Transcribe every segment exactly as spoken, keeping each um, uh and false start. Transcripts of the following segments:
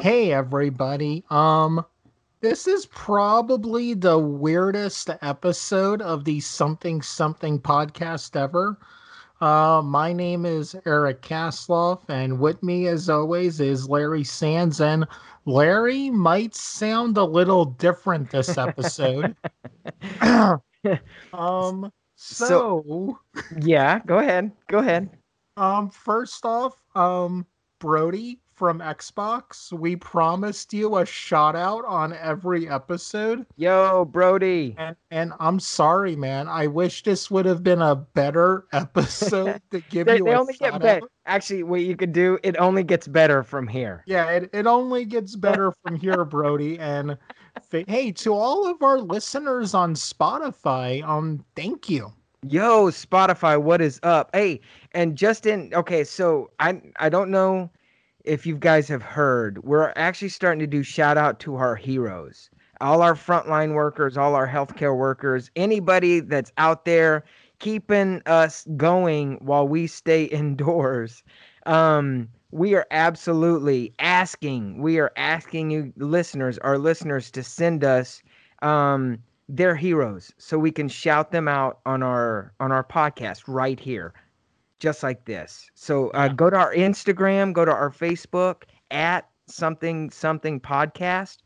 Hey everybody, um, this is probably the weirdest episode of the Something Something podcast ever. Uh, my name is Eric Kasloff, and with me as always is Larry Sands, and Larry might sound a little different this episode. um, so... so... Yeah, go ahead, go ahead. Um, first off, um, Brody from Xbox, we promised you a shout out on every episode. Yo, Brody. And, and I'm sorry, man. I wish this would have been a better episode to give they, you they a only shout get better. Out. Actually, what you could do, it only gets better from here. Yeah, it, it only gets better from here, Brody. And th- hey, to all of our listeners on Spotify, um, thank you. Yo, Spotify, what is up? Hey, and Justin, okay, so I I don't know if you guys have heard, we're actually starting to do shout out to our heroes, all our frontline workers, all our healthcare workers, anybody that's out there keeping us going while we stay indoors. Um, we are absolutely asking, we are asking you listeners, our listeners to send us um, their heroes so we can shout them out on our, on our podcast right here. Just like this. So uh, yeah. Go to our Instagram, go to our Facebook at something something podcast,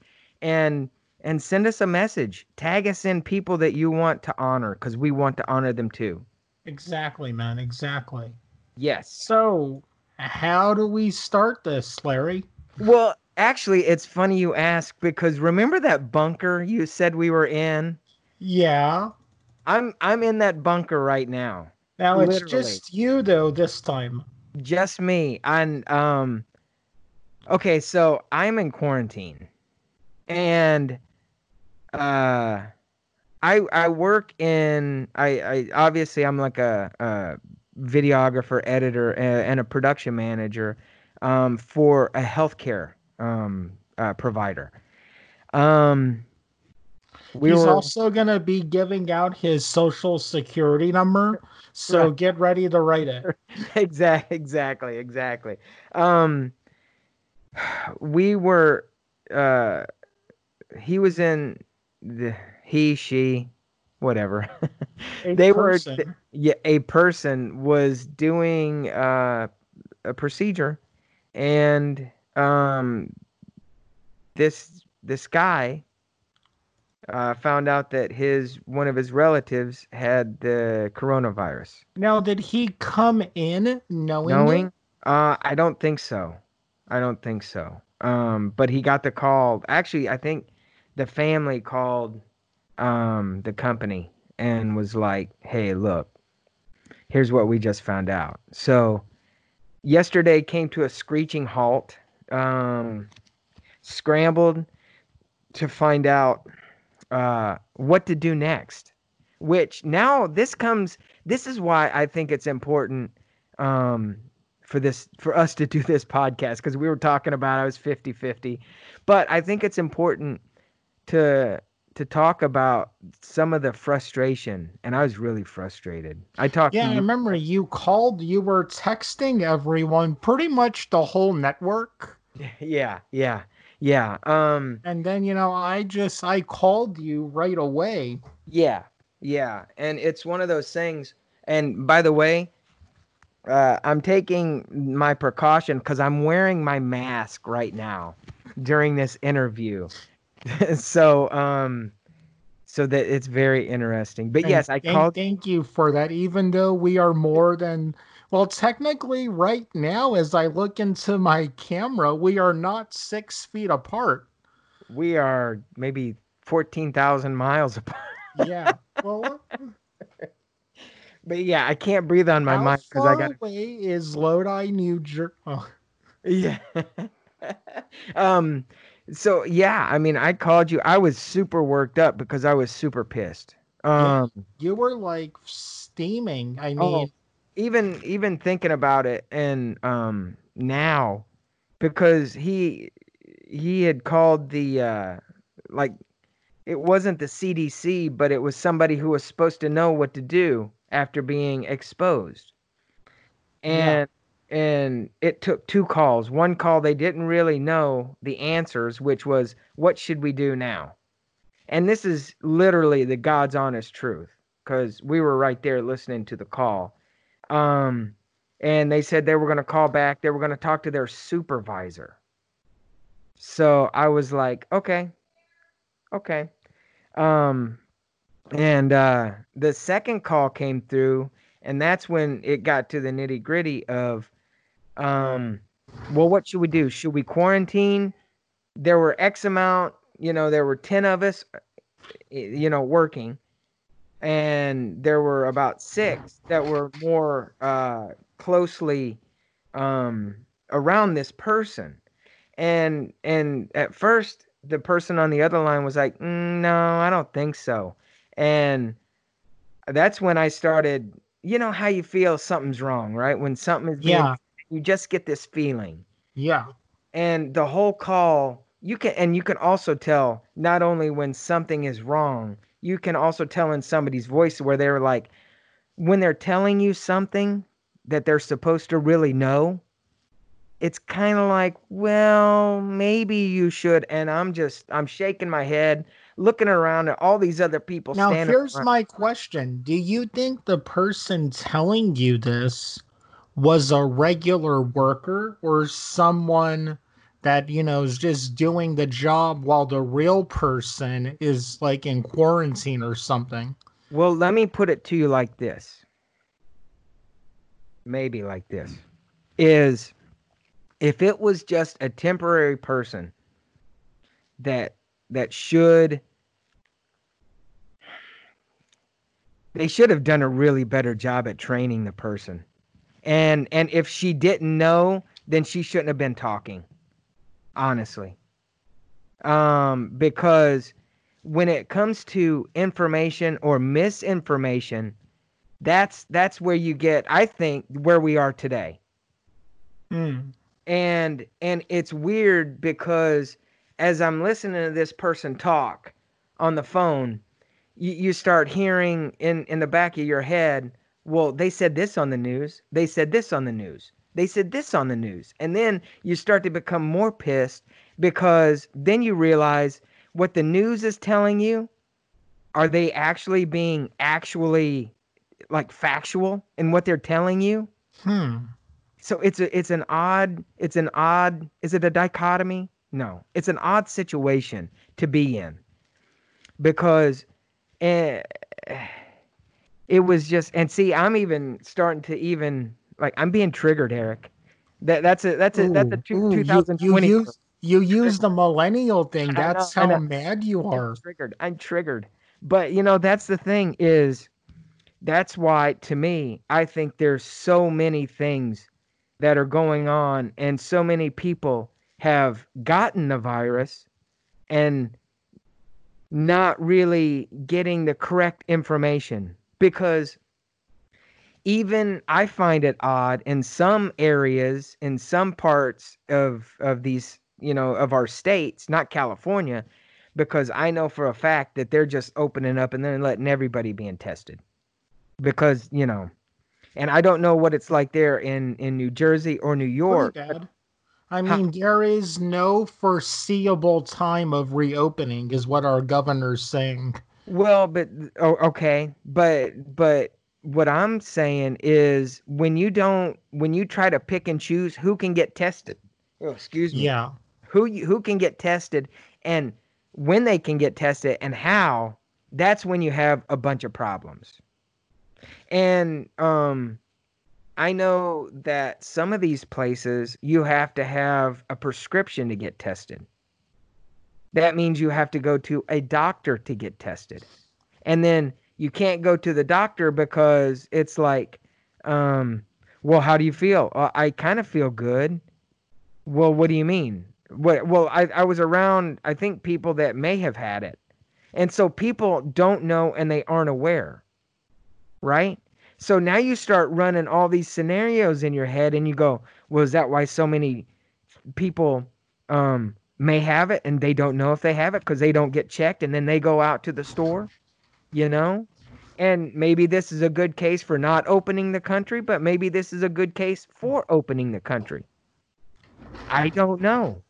and and send us a message. Tag us in people that you want to honor, because we want to honor them too. Exactly, man. Exactly. Yes. So how do we start this, Larry? Well, actually, it's funny you ask, because remember that bunker you said we were in? Yeah. I'm I'm in that bunker right now. Now it's Literally. just you though this time. Just me. And um okay, so I'm in quarantine. And uh I I work in I, I obviously I'm like a, a videographer, editor, and a production manager um for a healthcare um uh, provider. Um We He's were... also going to be giving out his social security number, so right. Get ready to write it. Exactly, exactly, exactly. Um, we were, uh, he was in, the, he, she, whatever. they person. were, yeah, a person was doing uh, a procedure, and um, this this guy. Uh, found out that his one of his relatives had the coronavirus. Now, did he come in knowing? Knowing? Uh, I don't think so. I don't think so. Um, but he got the call. Actually, I think the family called um, the company and was like, "Hey, look, here's what we just found out." So yesterday came to a screeching halt. Um, scrambled to find out Uh, what to do next, which now this comes, this is why I think it's important um, for this, for us to do this podcast, because we were talking about, I was fifty-fifty, but I think it's important to, to talk about some of the frustration. And I was really frustrated. I talked. Yeah, to you. I remember you called, you were texting everyone, pretty much the whole network. Yeah. Yeah. Yeah. Um, and then, you know, I just, I called you right away. Yeah. Yeah. And it's one of those things. And by the way, uh, I'm taking my precaution because I'm wearing my mask right now during this interview. so, um, so that it's very interesting. But and yes, I thank, called. Thank you for that. Even though we are more than... Well, technically, right now, as I look into my camera, we are not six feet apart. We are maybe fourteen thousand miles apart. Yeah. Well, but yeah, I can't breathe on my mic because I got. How far away is Lodi, New Jersey? Oh. Yeah. um. So yeah, I mean, I called you. I was super worked up because I was super pissed. Um. Yeah, you were like steaming. I mean. Oh. Even even thinking about it, and um, now, because he he had called the uh, like, it wasn't the C D C, but it was somebody who was supposed to know what to do after being exposed, and yeah. and it took two calls. One call, they didn't really know the answers, which was, what should we do now? And this is literally the God's honest truth, because we were right there listening to the call. Um, and they said they were going to call back. They were going to talk to their supervisor. So I was like, okay, okay. Um, and uh, the second call came through, and that's when it got to the nitty gritty of, um, well, what should we do? Should we quarantine? There were X amount, you know, there were ten of us, you know, working. And there were about six that were more uh, closely um, around this person. And and at first, the person on the other line was like, mm, no, I don't think so. And that's when I started, you know how you feel something's wrong, right? When something is being, yeah. You just get this feeling. Yeah. And the whole call, you can, and you can also tell not only when something is wrong, you can also tell in somebody's voice where they're like, when they're telling you something that they're supposed to really know, it's kind of like, well, maybe you should. And I'm just, I'm shaking my head, looking around at all these other people. Now, here's around. My question. Do you think the person telling you this was a regular worker or someone that, you know, is just doing the job while the real person is like in quarantine or something? Well, let me put it to you like this. Maybe like this is, if it was just a temporary person that, that should, they should have done a really better job at training the person. And, and if she didn't know, then she shouldn't have been talking. Honestly, um, because when it comes to information or misinformation, that's that's where you get, I think, where we are today. Mm. And and it's weird because as I'm listening to this person talk on the phone, you, you start hearing in, in the back of your head, well, they said this on the news. They said this on the news. They said this on the news. And then you start to become more pissed because then you realize what the news is telling you, are they actually being actually like factual in what they're telling you? Hmm. So it's a, it's an odd, it's an odd, is it a dichotomy? No, it's an odd situation to be in because it, it was just, and see, I'm even starting to even, like, I'm being triggered, Eric. That that's a that's a ooh, that's a two, ooh, twenty twenty. You, you use you use the millennial thing. That's know, how mad you I'm are. Triggered. I'm triggered. But you know, that's the thing is, that's why to me, I think there's so many things that are going on, and so many people have gotten the virus, and not really getting the correct information because. Even I find it odd in some areas, in some parts of of these, you know, of our states, not California, because I know for a fact that they're just opening up and then letting everybody being tested because, you know, and I don't know what it's like there in, in New Jersey or New York. But, I mean, huh? There is no foreseeable time of reopening is what our governor's saying. Well, but oh, OK, but but. What I'm saying is when you don't, when you try to pick and choose who can get tested, oh, excuse me, yeah, who, you, who can get tested and when they can get tested and how, that's when you have a bunch of problems. And, um, I know that some of these places you have to have a prescription to get tested. That means you have to go to a doctor to get tested. And then you can't go to the doctor because it's like, um, well, how do you feel? Uh, I kind of feel good. Well, what do you mean? What, well, I, I was around, I think, people that may have had it. And so people don't know and they aren't aware, right? So now you start running all these scenarios in your head and you go, well, is that why so many people um, may have it and they don't know if they have it because they don't get checked and then they go out to the store? You know, And maybe this is a good case for not opening the country, but maybe this is a good case for opening the country. I don't know.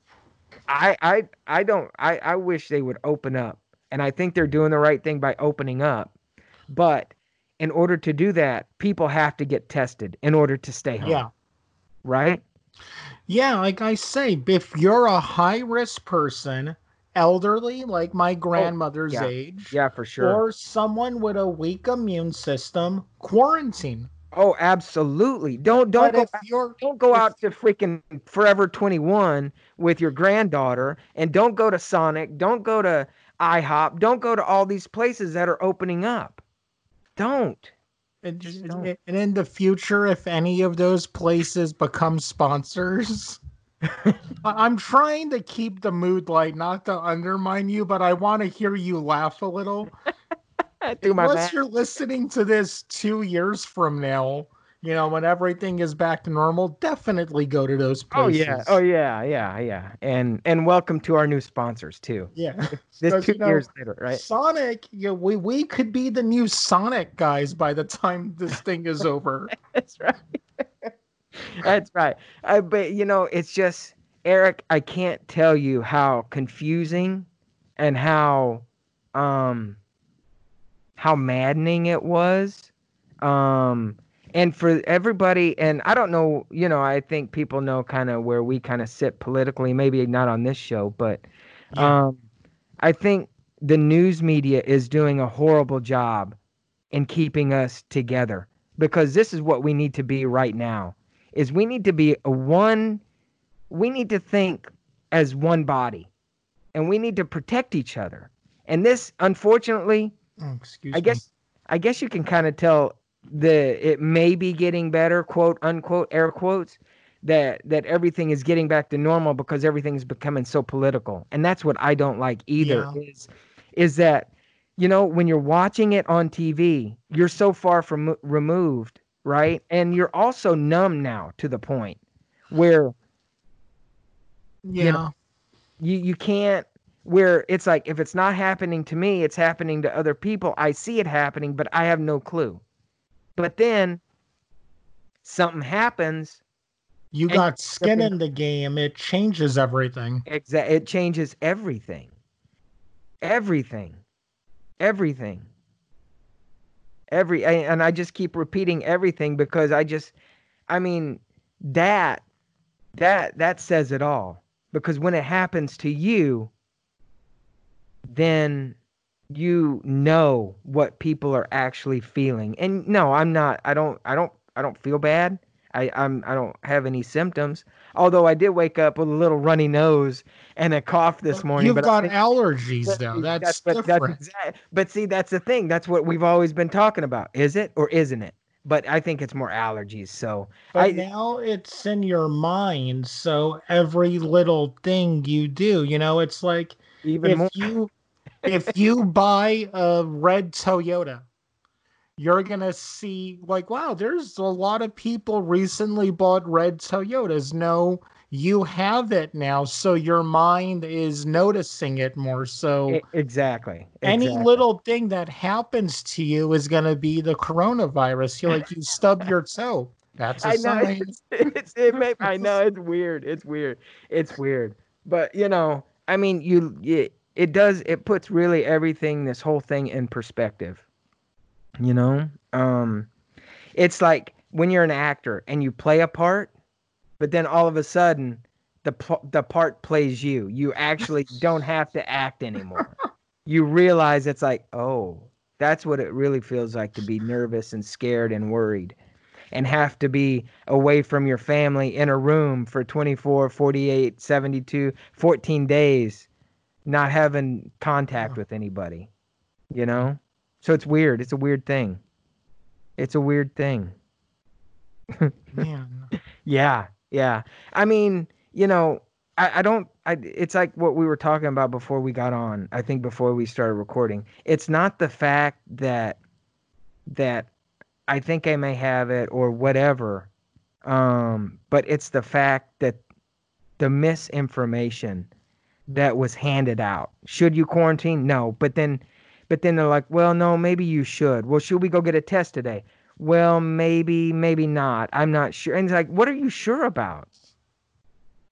I I I don't I, I wish they would open up. And I think they're doing the right thing by opening up. But in order to do that, people have to get tested in order to stay home. Yeah. Right? Yeah, like I say, if you're a high-risk person, elderly, like my grandmother's oh, yeah. age. Yeah, for sure. Or someone with a weak immune system, quarantine. Oh, absolutely. Don't don't go out, don't go out to freaking Forever twenty-one with your granddaughter, and don't go to Sonic, don't go to IHOP, don't go to all these places that are opening up. Don't. And, just, don't. And in the future, if any of those places become sponsors, I'm trying to keep the mood light, not to undermine you, but I want to hear you laugh a little. Unless back. You're listening to this two years from now, you know, when everything is back to normal, definitely go to those places. Oh yeah, oh yeah, yeah, yeah. And and welcome to our new sponsors too. Yeah, this two you know, years later, right? Sonic, yeah, we we could be the new Sonic guys by the time this thing is over. That's right. That's right. I, but you know, it's just, Eric, I can't tell you how confusing and how um. how maddening it was. Um, and for everybody, and I don't know, you know, I think people know kind of where we kind of sit politically, maybe not on this show, but um, yeah. I think the news media is doing a horrible job in keeping us together, because this is what we need to be right now, is we need to be a one, we need to think as one body, and we need to protect each other. And this, unfortunately, Excuse I me. guess I guess you can kind of tell the it may be getting better, quote unquote, air quotes, that that everything is getting back to normal because everything is becoming so political. And that's what I don't like either, yeah. is is that, you know, when you're watching it on T V, you're so far from removed, right? And you're also numb now to the point where yeah. you know, you, you can't where it's like, if it's not happening to me, it's happening to other people. I see it happening, but I have no clue. But then something happens. You got skin in the game. It changes everything. Exactly. It changes everything. Everything. Everything. Every, and I just keep repeating everything because I just, I mean, that, that, that says it all. Because when it happens to you, then you know what people are actually feeling. And no, I'm not, I don't, I don't, I don't feel bad. I, I'm, I don't have any symptoms. Although I did wake up with a little runny nose and a cough this morning. You've but got think, allergies but, though. That's, that's different. But, that's exact, but see, that's the thing. That's what we've always been talking about. Is it or isn't it? But I think it's more allergies. So but I, now it's in your mind. So every little thing you do, you know, it's like, Even if more. you if you buy a red Toyota, you're gonna see like, wow, there's a lot of people recently bought red Toyotas. No, you have it now, so your mind is noticing it more. So exactly, exactly. any little thing that happens to you is gonna be the coronavirus. You're like, you stub your toe. That's a I sign. Know, it's, it's, it may, I know it's weird. It's weird. It's weird. But you know. I mean, you it, it does it puts really everything, this whole thing, in perspective. You know, um, it's like when you're an actor and you play a part, but then all of a sudden the the part plays you. You actually don't have to act anymore. You realize it's like, oh, that's what it really feels like to be nervous and scared and worried, and have to be away from your family in a room for twenty-four, forty-eight, seventy-two, fourteen days, not having contact with anybody, you know? So it's weird. It's a weird thing. It's a weird thing. Man. Yeah. Yeah. I mean, you know, I, I don't, I, it's like what we were talking about before we got on, I think before we started recording. It's not the fact that, that, I think I may have it or whatever. Um, but it's the fact that the misinformation that was handed out. Should you quarantine? No. But then, But then they're like, well, no, maybe you should. Well, should we go get a test today? Well, maybe, maybe not. I'm not sure. And it's like, what are you sure about?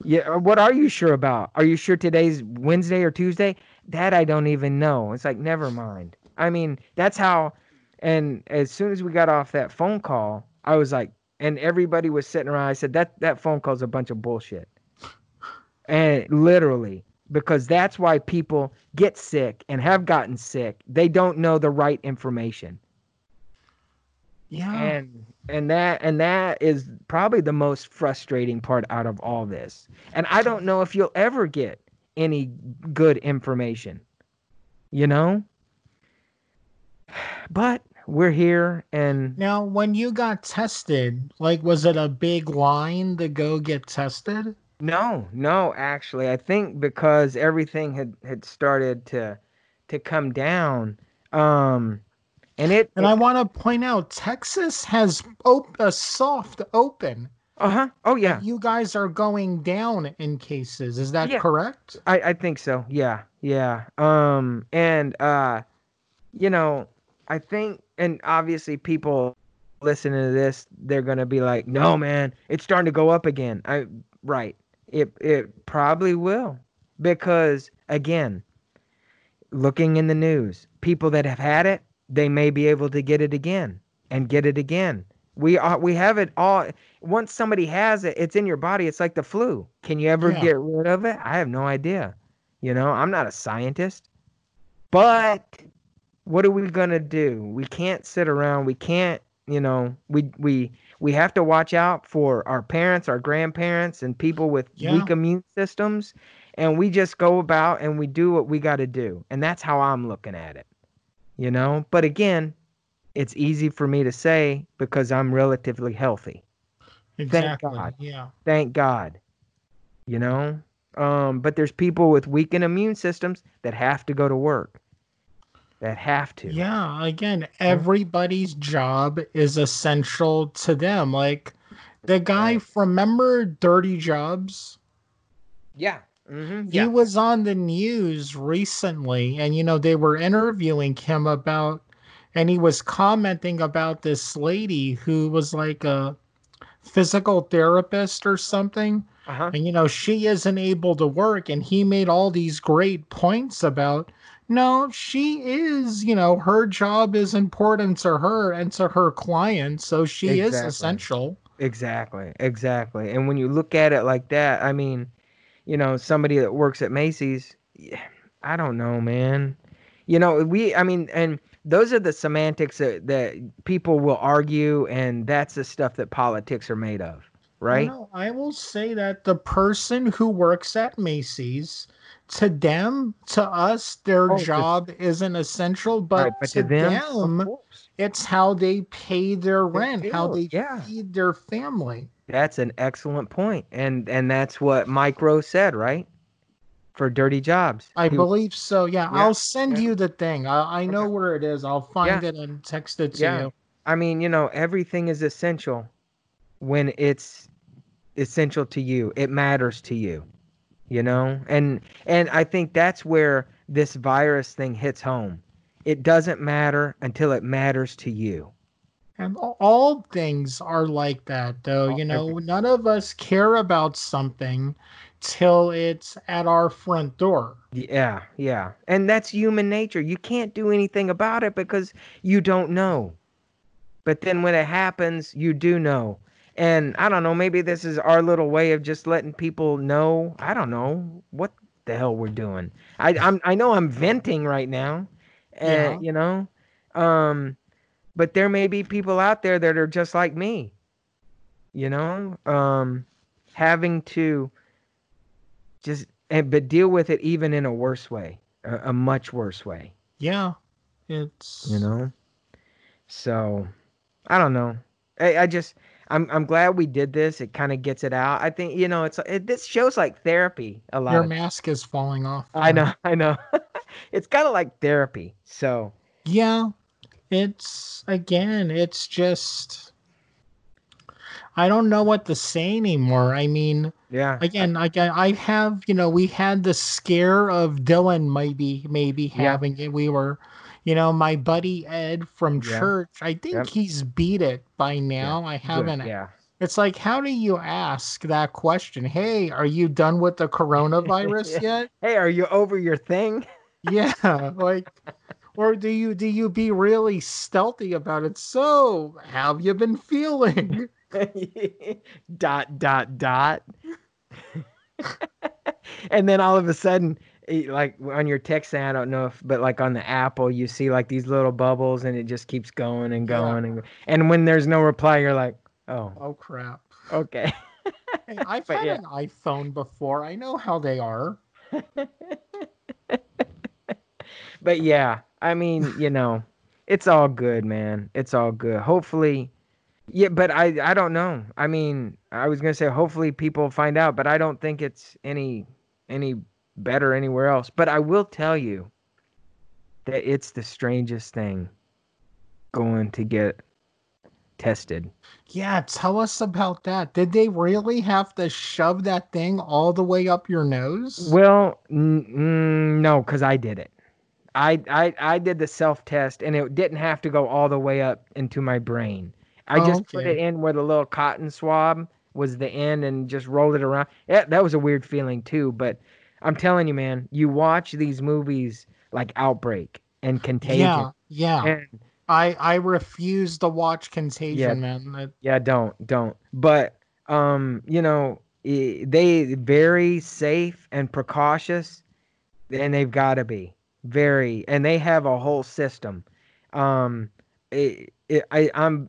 Yeah, what are you sure about? Are you sure today's Wednesday or Tuesday? That I don't even know. It's like, never mind. I mean, that's how. And as soon as we got off that phone call, I was like, and everybody was sitting around. I said, that that phone call's a bunch of bullshit. And literally, because that's why people get sick and have gotten sick. They don't know the right information. Yeah. And and that and that is probably the most frustrating part out of all this. And I don't know if you'll ever get any good information, you know? But we're here. And now, when you got tested, like, was it a big line to go get tested? No, no, actually. I think because everything had, had started to to come down. Um And it and it, I want to point out, Texas has op- a soft open. Uh huh. Oh yeah. You guys are going down in cases. Is that yeah. correct? I, I think so. Yeah. Yeah. Um. And uh, you know, I think, and obviously people listening to this, they're gonna be like, "No, man, it's starting to go up again." I right. It it probably will, because again, looking in the news, people that have had it, they may be able to get it again and get it again. We are, we have it all. Once somebody has it, it's in your body. It's like the flu. Can you ever yeah. get rid of it? I have no idea. You know, I'm not a scientist. But what are we going to do? We can't sit around. We can't, you know, we we we have to watch out for our parents, our grandparents, and people with yeah. weak immune systems. And we just go about and we do what we got to do. And that's how I'm looking at it. You know, but again, it's easy for me to say because I'm relatively healthy. Exactly. Thank God. Yeah. Thank God. You know, um, but there's people with weakened immune systems that have to go to work. That have to. Yeah. Again, everybody's job is essential to them. Like the guy from, remember Dirty Jobs? Yeah. Mm-hmm. Yeah. He was on the news recently, and, you know, they were interviewing him about, and he was commenting about this lady who was like a physical therapist or something. Uh-huh. And, you know, she isn't able to work. And he made all these great points about, no, she is, you know, her job is important to her and to her clients. So she exactly. is essential. Exactly. Exactly. And when you look at it like that, I mean, you know, somebody that works at Macy's, I don't know, man. You know, we, I mean, and those are the semantics that, that people will argue, and that's the stuff that politics are made of, right? You know, I will say that the person who works at Macy's, to them, to us, their oh, job to, isn't essential, but, right, but to, to them, them it's how they pay their rent, they how they yeah. feed their family. That's an excellent point. And and that's what Mike Rowe said, right? For Dirty Jobs. I he, believe so. Yeah. yeah. I'll send yeah. you the thing. I, I know okay. where it is. I'll find yeah. it and text it to yeah. you. I mean, you know, everything is essential when it's essential to you. It matters to you, you know? And and I think that's where this virus thing hits home. It doesn't matter until it matters to you. And all things are like that, though. You know, none of us care about something till it's at our front door. Yeah, yeah. And that's human nature. You can't do anything about it because you don't know. But then when it happens, you do know. And I don't know, maybe this is our little way of just letting people know, I don't know, what the hell we're doing. I I'm, I know I'm venting right now, and, yeah. you know, um... but there may be people out there that are just like me, you know, um, having to just, and, but deal with it even in a worse way, a, a much worse way. Yeah. It's, you know, so I don't know. I, I just, I'm, I'm glad we did this. It kind of gets it out. I think, you know, it's, it, this show's like therapy a lot. Your mask is falling off. I know. I know. It's kind of like therapy. So, yeah. It's, again, it's just, I don't know what to say anymore. I mean, yeah. again, I, I have, you know, we had the scare of Dylan maybe, maybe yeah. having it. We were, You know, my buddy Ed from yeah. church, I think yep. he's beat it by now. Yeah. I haven't. Yeah. It's like, how do you ask that question? Hey, are you done with the coronavirus yeah. yet? Hey, are you over your thing? Yeah. Like, or do you do you be really stealthy about it? So, how have you been feeling? Dot, dot, dot. And then all of a sudden, like on your text, I don't know if, but like on the Apple, you see like these little bubbles and it just keeps going and going. Yeah. And, and when there's no reply, you're like, oh. Oh, crap. Okay. Hey, I've but had yeah. an iPhone before. I know how they are. But yeah, I mean, you know, it's all good, man. It's all good. Hopefully. Yeah, but I, I don't know. I mean, I was going to say hopefully people find out, but I don't think it's any any better anywhere else. But I will tell you that it's the strangest thing going to get tested. Yeah, tell us about that. Did they really have to shove that thing all the way up your nose? Well, n- n- no, because I did it. I, I, I did the self-test, and it didn't have to go all the way up into my brain. I just oh, okay. put it in where the little cotton swab was the end and just rolled it around. Yeah, that was a weird feeling too, but I'm telling you, man, you watch these movies like Outbreak and Contagion. Yeah, yeah. And I, I refuse to watch Contagion, yeah, man. I... Yeah, don't, don't. But, um, you know, they very safe and precautious, and they've got to be. Very. And they have a whole system. Um, it, it, I, I'm...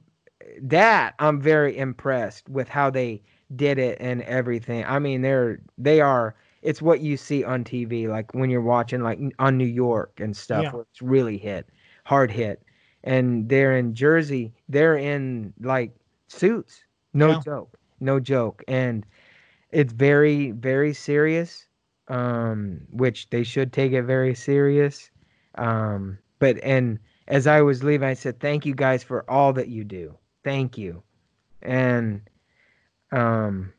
That I'm very impressed with how they did it and everything. I mean, they're they are. It's what you see on T V, like when you're watching, like on New York and stuff, yeah. where it's really hit, hard hit. And they're in Jersey. They're in like suits. No yeah. joke. No joke. And it's very, very serious. Um, which they should take it very serious. Um, but and as I was leaving, I said, "Thank you guys for all that you do." Thank you. And, um,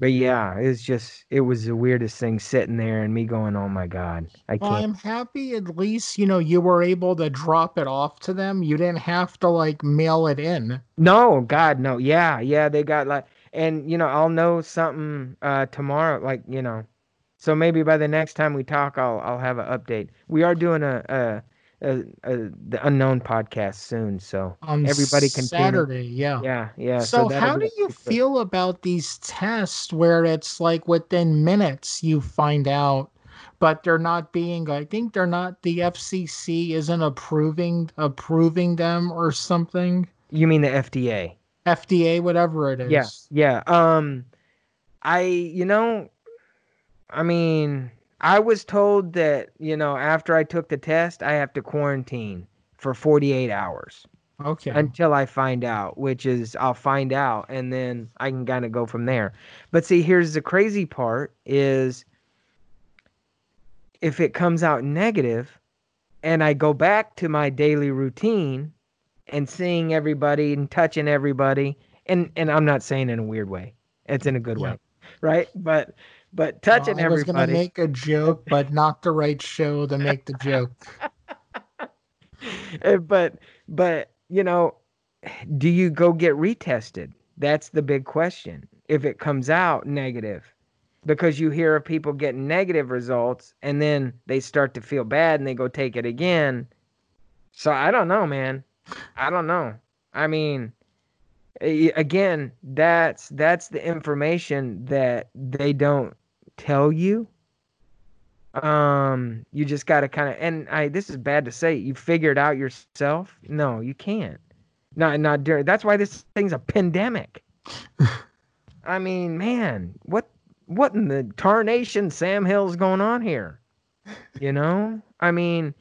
but yeah, it's just, it was the weirdest thing sitting there and me going, oh my God, I can't. Well, I'm happy at least, you know, you were able to drop it off to them. You didn't have to like mail it in. No, God, no. Yeah. Yeah. They got like, and you know, I'll know something, uh, tomorrow, like, you know, so maybe by the next time we talk, I'll, I'll have an update. We are doing a, a, Uh, uh, the Unknown podcast soon, so on everybody can Saturday, yeah, yeah, yeah. So, so how do you feel about these tests where it's like within minutes you find out, but they're not being? I think they're not. The F C C isn't approving approving them or something. You mean the F D A? F D A, whatever it is. Yeah, yeah. Um, I, you know, I mean. I was told that, you know, after I took the test, I have to quarantine for forty-eight hours. Okay. Until I find out, which is I'll find out and then I can kind of go from there. But see, here's the crazy part is if it comes out negative and I go back to my daily routine and seeing everybody and touching everybody, and, and I'm not saying in a weird way. It's in a good yeah. way, right? But... But touching well, I everybody. I was going to make a joke, but not the right show to make the joke. but, but you know, do you go get retested? That's the big question. If it comes out negative, because you hear of people getting negative results and then they start to feel bad and they go take it again. So I don't know, man. I don't know. I mean... Again, that's that's the information that they don't tell you. Um, you just got to kind of, and I this is bad to say, you figure it out yourself. No, you can't. Not not during. That's why this thing's a pandemic. I mean, man, what what in the tarnation Sam Hill's going on here? You know, I mean.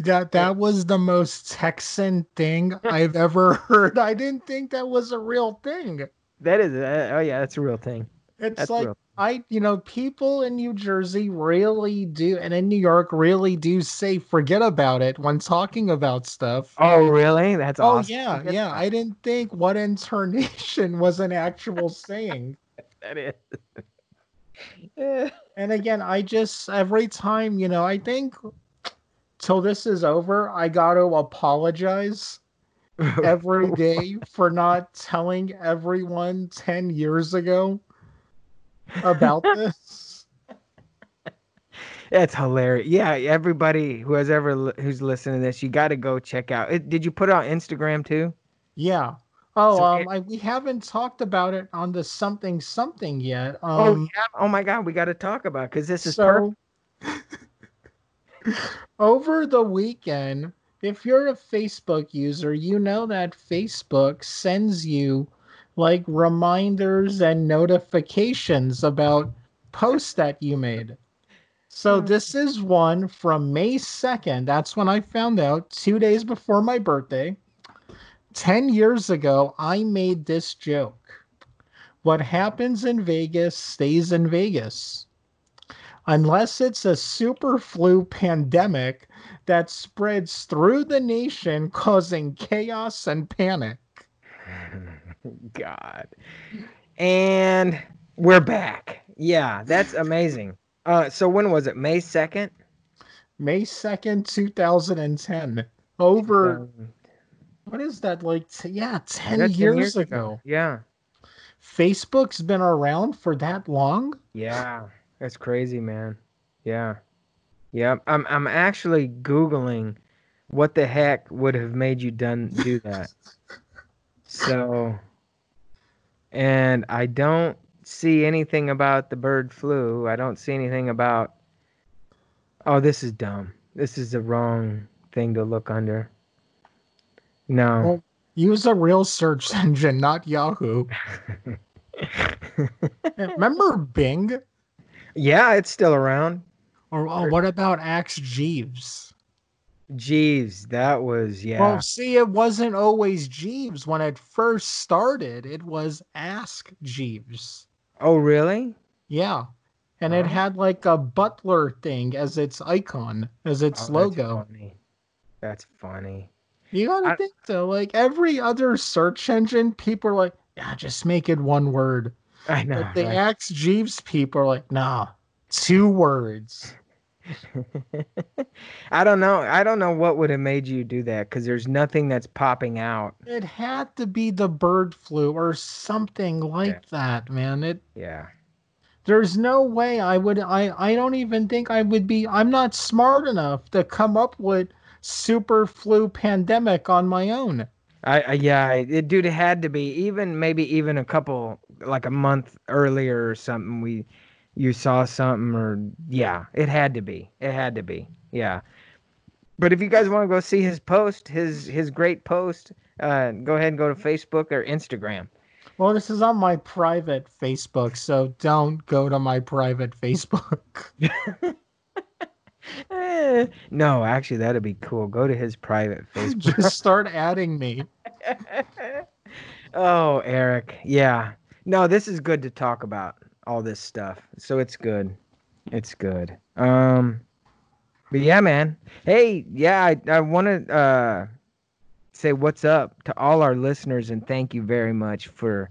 That that was the most Texan thing I've ever heard. I didn't think that was a real thing. That is, uh, oh yeah, that's a real thing. It's that's like, I, you know, people in New Jersey really do, and in New York really do say, forget about it when talking about stuff. Oh, really? That's oh, awesome. Oh yeah, that's yeah. Awesome. I didn't think what intonation was an actual saying. That is. And again, I just, every time, you know, I think... till this is over, I got to apologize every day for not telling everyone ten years ago about this. That's hilarious. Yeah, everybody who has ever who's listening to this, you got to go check out. It, did you put it on Instagram too? Yeah. Oh, so um, it, I, we haven't talked about it on the Something Something yet. Um, oh, yeah. Oh, my God. We got to talk about it because this is so perfect. Over the weekend, if you're a Facebook user, you know that Facebook sends you like reminders and notifications about posts that you made. So this is one from May second. That's when I found out, two days before my birthday. ten years ago, I made this joke. What happens in Vegas stays in Vegas. Unless it's a super flu pandemic that spreads through the nation, causing chaos and panic. God. And we're back. Yeah, that's amazing. Uh, so when was it? May second? May second, two thousand ten. Over... Um, What is that, like, t- yeah, ten years, ten years ago. ago. Yeah. Facebook's been around for that long? Yeah. That's crazy, man. Yeah. Yeah. I'm I'm actually Googling what the heck would have made you done do that. So, and I don't see anything about the bird flu. I don't see anything about, oh, this is dumb. This is the wrong thing to look under. No. Well, use a real search engine, not Yahoo. Remember Bing? Yeah, it's still around. Or oh, what about Axe Jeeves? Jeeves, that was, yeah. Well, see, it wasn't always Jeeves when it first started. It was Ask Jeeves. Oh, really? Yeah. And oh. It had like a butler thing as its icon, as its oh, logo. That's funny. That's funny. You gotta I, think though, like every other search engine, people are like, yeah, just make it one word. I know. But the right? Axe Jeeves people are like, nah, two words. I don't know. I don't know what would have made you do that because there's nothing that's popping out. It had to be the bird flu or something like yeah. that, man. It yeah. There's no way I would I, I don't even think I would be I'm not smart enough to come up with super flu pandemic on my own. I, I yeah, it dude it had to be even maybe even a couple like a month earlier or something. We you saw something or yeah, it had to be. It had to be. Yeah. But if you guys want to go see his post, his his great post, uh, go ahead and go to Facebook or Instagram. Well, this is on my private Facebook, so don't go to my private Facebook. Eh, no, actually, that'd be cool. Go to his private Facebook. Just start adding me. Oh, Eric. Yeah. No, this is good to talk about all this stuff. So it's good. It's good. Um, but yeah, man. Hey, yeah, I, I want to uh, say what's up to all our listeners and thank you very much for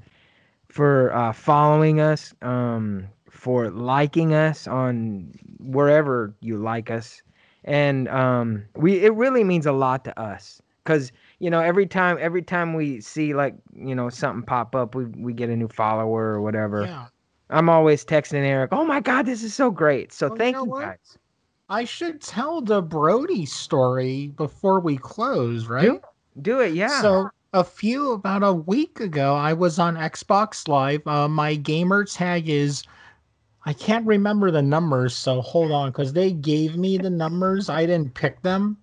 for uh, following us. Um for liking us on wherever you like us. And um, we it really means a lot to us because, you know, every time every time we see, like, you know, something pop up, we we get a new follower or whatever. Yeah. I'm always texting Eric, oh, my God, this is so great. So well, thank you, know you guys. I should tell the Brody story before we close, right? Do, do it, yeah. So a few, about a week ago, I was on Xbox Live. Uh, my gamer tag is... I can't remember the numbers, so hold on, because they gave me the numbers. I didn't pick them.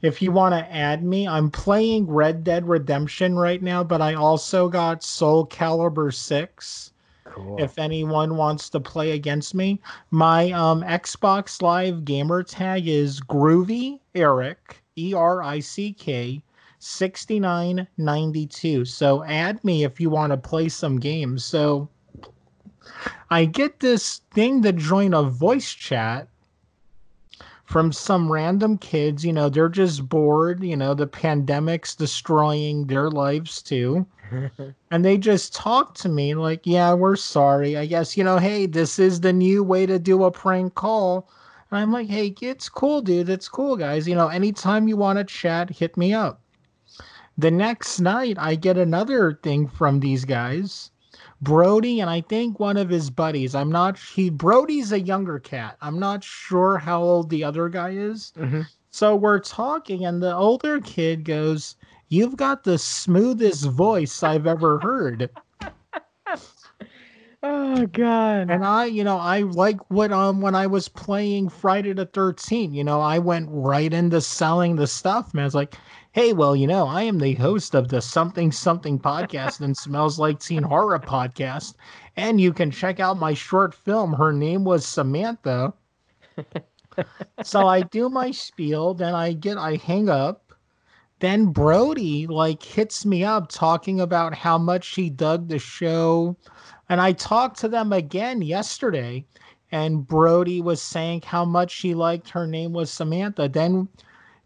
If you want to add me, I'm playing Red Dead Redemption right now, but I also got Soul Calibur six. Cool. If anyone wants to play against me. My um, Xbox Live gamer tag is Groovy Eric, E R I C K, sixty-nine ninety-two. So add me if you want to play some games. So... I get this thing to join a voice chat from some random kids. You know, they're just bored. You know, the pandemic's destroying their lives too. And they just talk to me like, yeah, we're sorry. I guess, you know, hey, this is the new way to do a prank call. And I'm like, hey, it's cool, dude. It's cool, guys. You know, anytime you want to chat, hit me up. The next night, I get another thing from these guys. Brody and I think one of his buddies. I'm not he Brody's a younger cat. I'm not sure how old the other guy is. Mm-hmm. So we're talking, and the older kid goes, "You've got the smoothest voice I've ever heard." Oh God. And I, you know, I like what um when I was playing Friday the thirteenth, you know, I went right into selling the stuff, man. I was like, hey, well, you know, I am the host of the Something Something podcast and Smells Like Teen Horror podcast. And you can check out my short film. Her name was Samantha. So I do my spiel, then I get I hang up. Then Brody like hits me up talking about how much he dug the show. And I talked to them again yesterday, and Brody was saying how much he liked Her Name Was Samantha. Then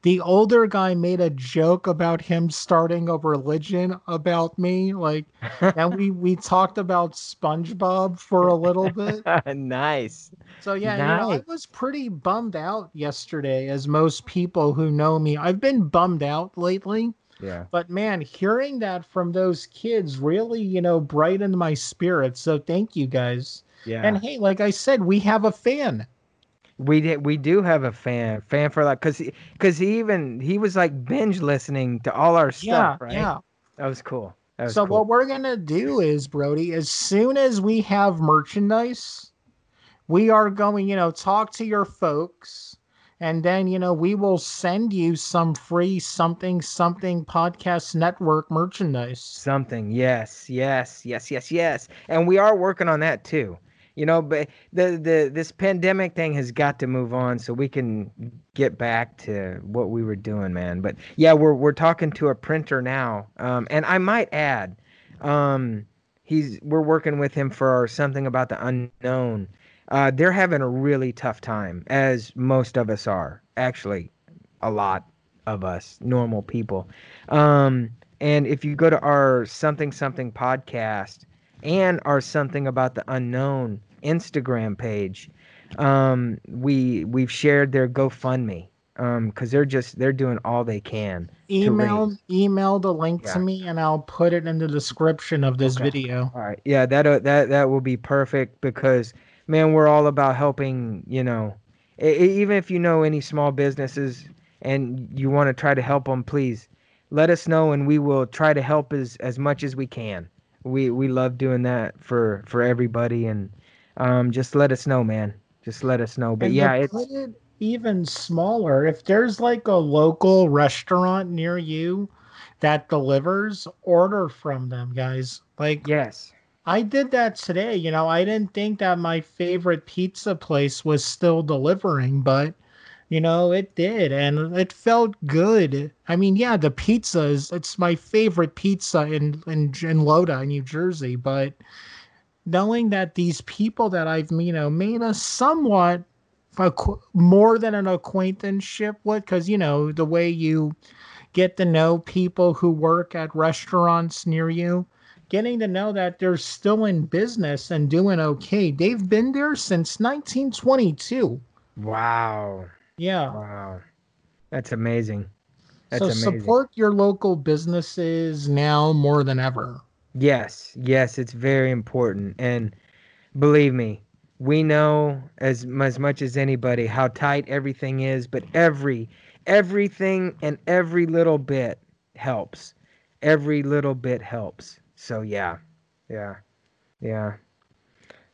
the older guy made a joke about him starting a religion about me. Like, and we, we talked about SpongeBob for a little bit. Nice. So, yeah, nice. You know, I was pretty bummed out yesterday, as most people who know me. I've been bummed out lately. Yeah. But man, hearing that from those kids really, you know, brightened my spirit. So thank you guys. Yeah. And hey, like I said, we have a fan. We did. We do have a fan. Fan for like, cause he, cause he even he was like binge listening to all our stuff. Yeah, right? Yeah. That was cool. That was so cool. What we're gonna do is, Brody, as soon as we have merchandise, we are going. You know, talk to your folks. And then, you know, we will send you some free Something Something Podcast Network merchandise. Something. Yes, yes, yes, yes, yes. And we are working on that, too. You know, but the, the this pandemic thing has got to move on so we can get back to what we were doing, man. But, yeah, we're we're talking to a printer now. Um, and I might add, um, he's we're working with him for our Something About the Unknown. Uh, they're having a really tough time, as most of us are. Actually, a lot of us, normal people. Um, and if you go to our Something Something podcast and our Something About the Unknown Instagram page, um, we we've shared their GoFundMe um, because they're just they're doing all they can. Email email the link yeah. to me, and I'll put it in the description of this okay. video. All right, yeah, that uh, that that will be perfect because. Man, we're all about helping, you know, even if you know any small businesses and you want to try to help them, please let us know and we will try to help as, as much as we can. We we love doing that for, for everybody and um, just let us know, man. Just let us know. But and yeah, it's put it even smaller. If there's like a local restaurant near you that delivers, order from them, guys. Like yes. I did that today. You know, I didn't think that my favorite pizza place was still delivering, but, you know, it did. And it felt good. I mean, yeah, the pizza is, it's my favorite pizza in, in, in Lodi, New Jersey. But knowing that these people that I've, you know, made a somewhat acqu- more than an acquaintanceship with, because, you know, the way you get to know people who work at restaurants near you. Getting to know that they're still in business and doing okay. They've been there since nineteen twenty-two. Wow. Yeah. Wow. That's amazing. That's so amazing. Support your local businesses now more than ever. Yes. Yes. It's very important. And believe me, we know as, as much as anybody how tight everything is, but every, everything and every little bit helps. Every little bit helps. So, yeah, yeah, yeah.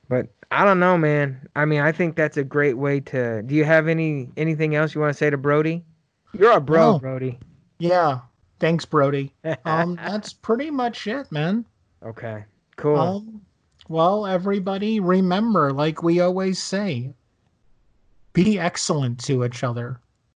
But I don't know, man. I mean, I think that's a great way to... Do you have any anything else you want to say to Brody? You're a bro, oh. Brody. Yeah. Thanks, Brody. um, That's pretty much it, man. Okay, cool. Um, well, everybody, remember, like we always say, be excellent to each other.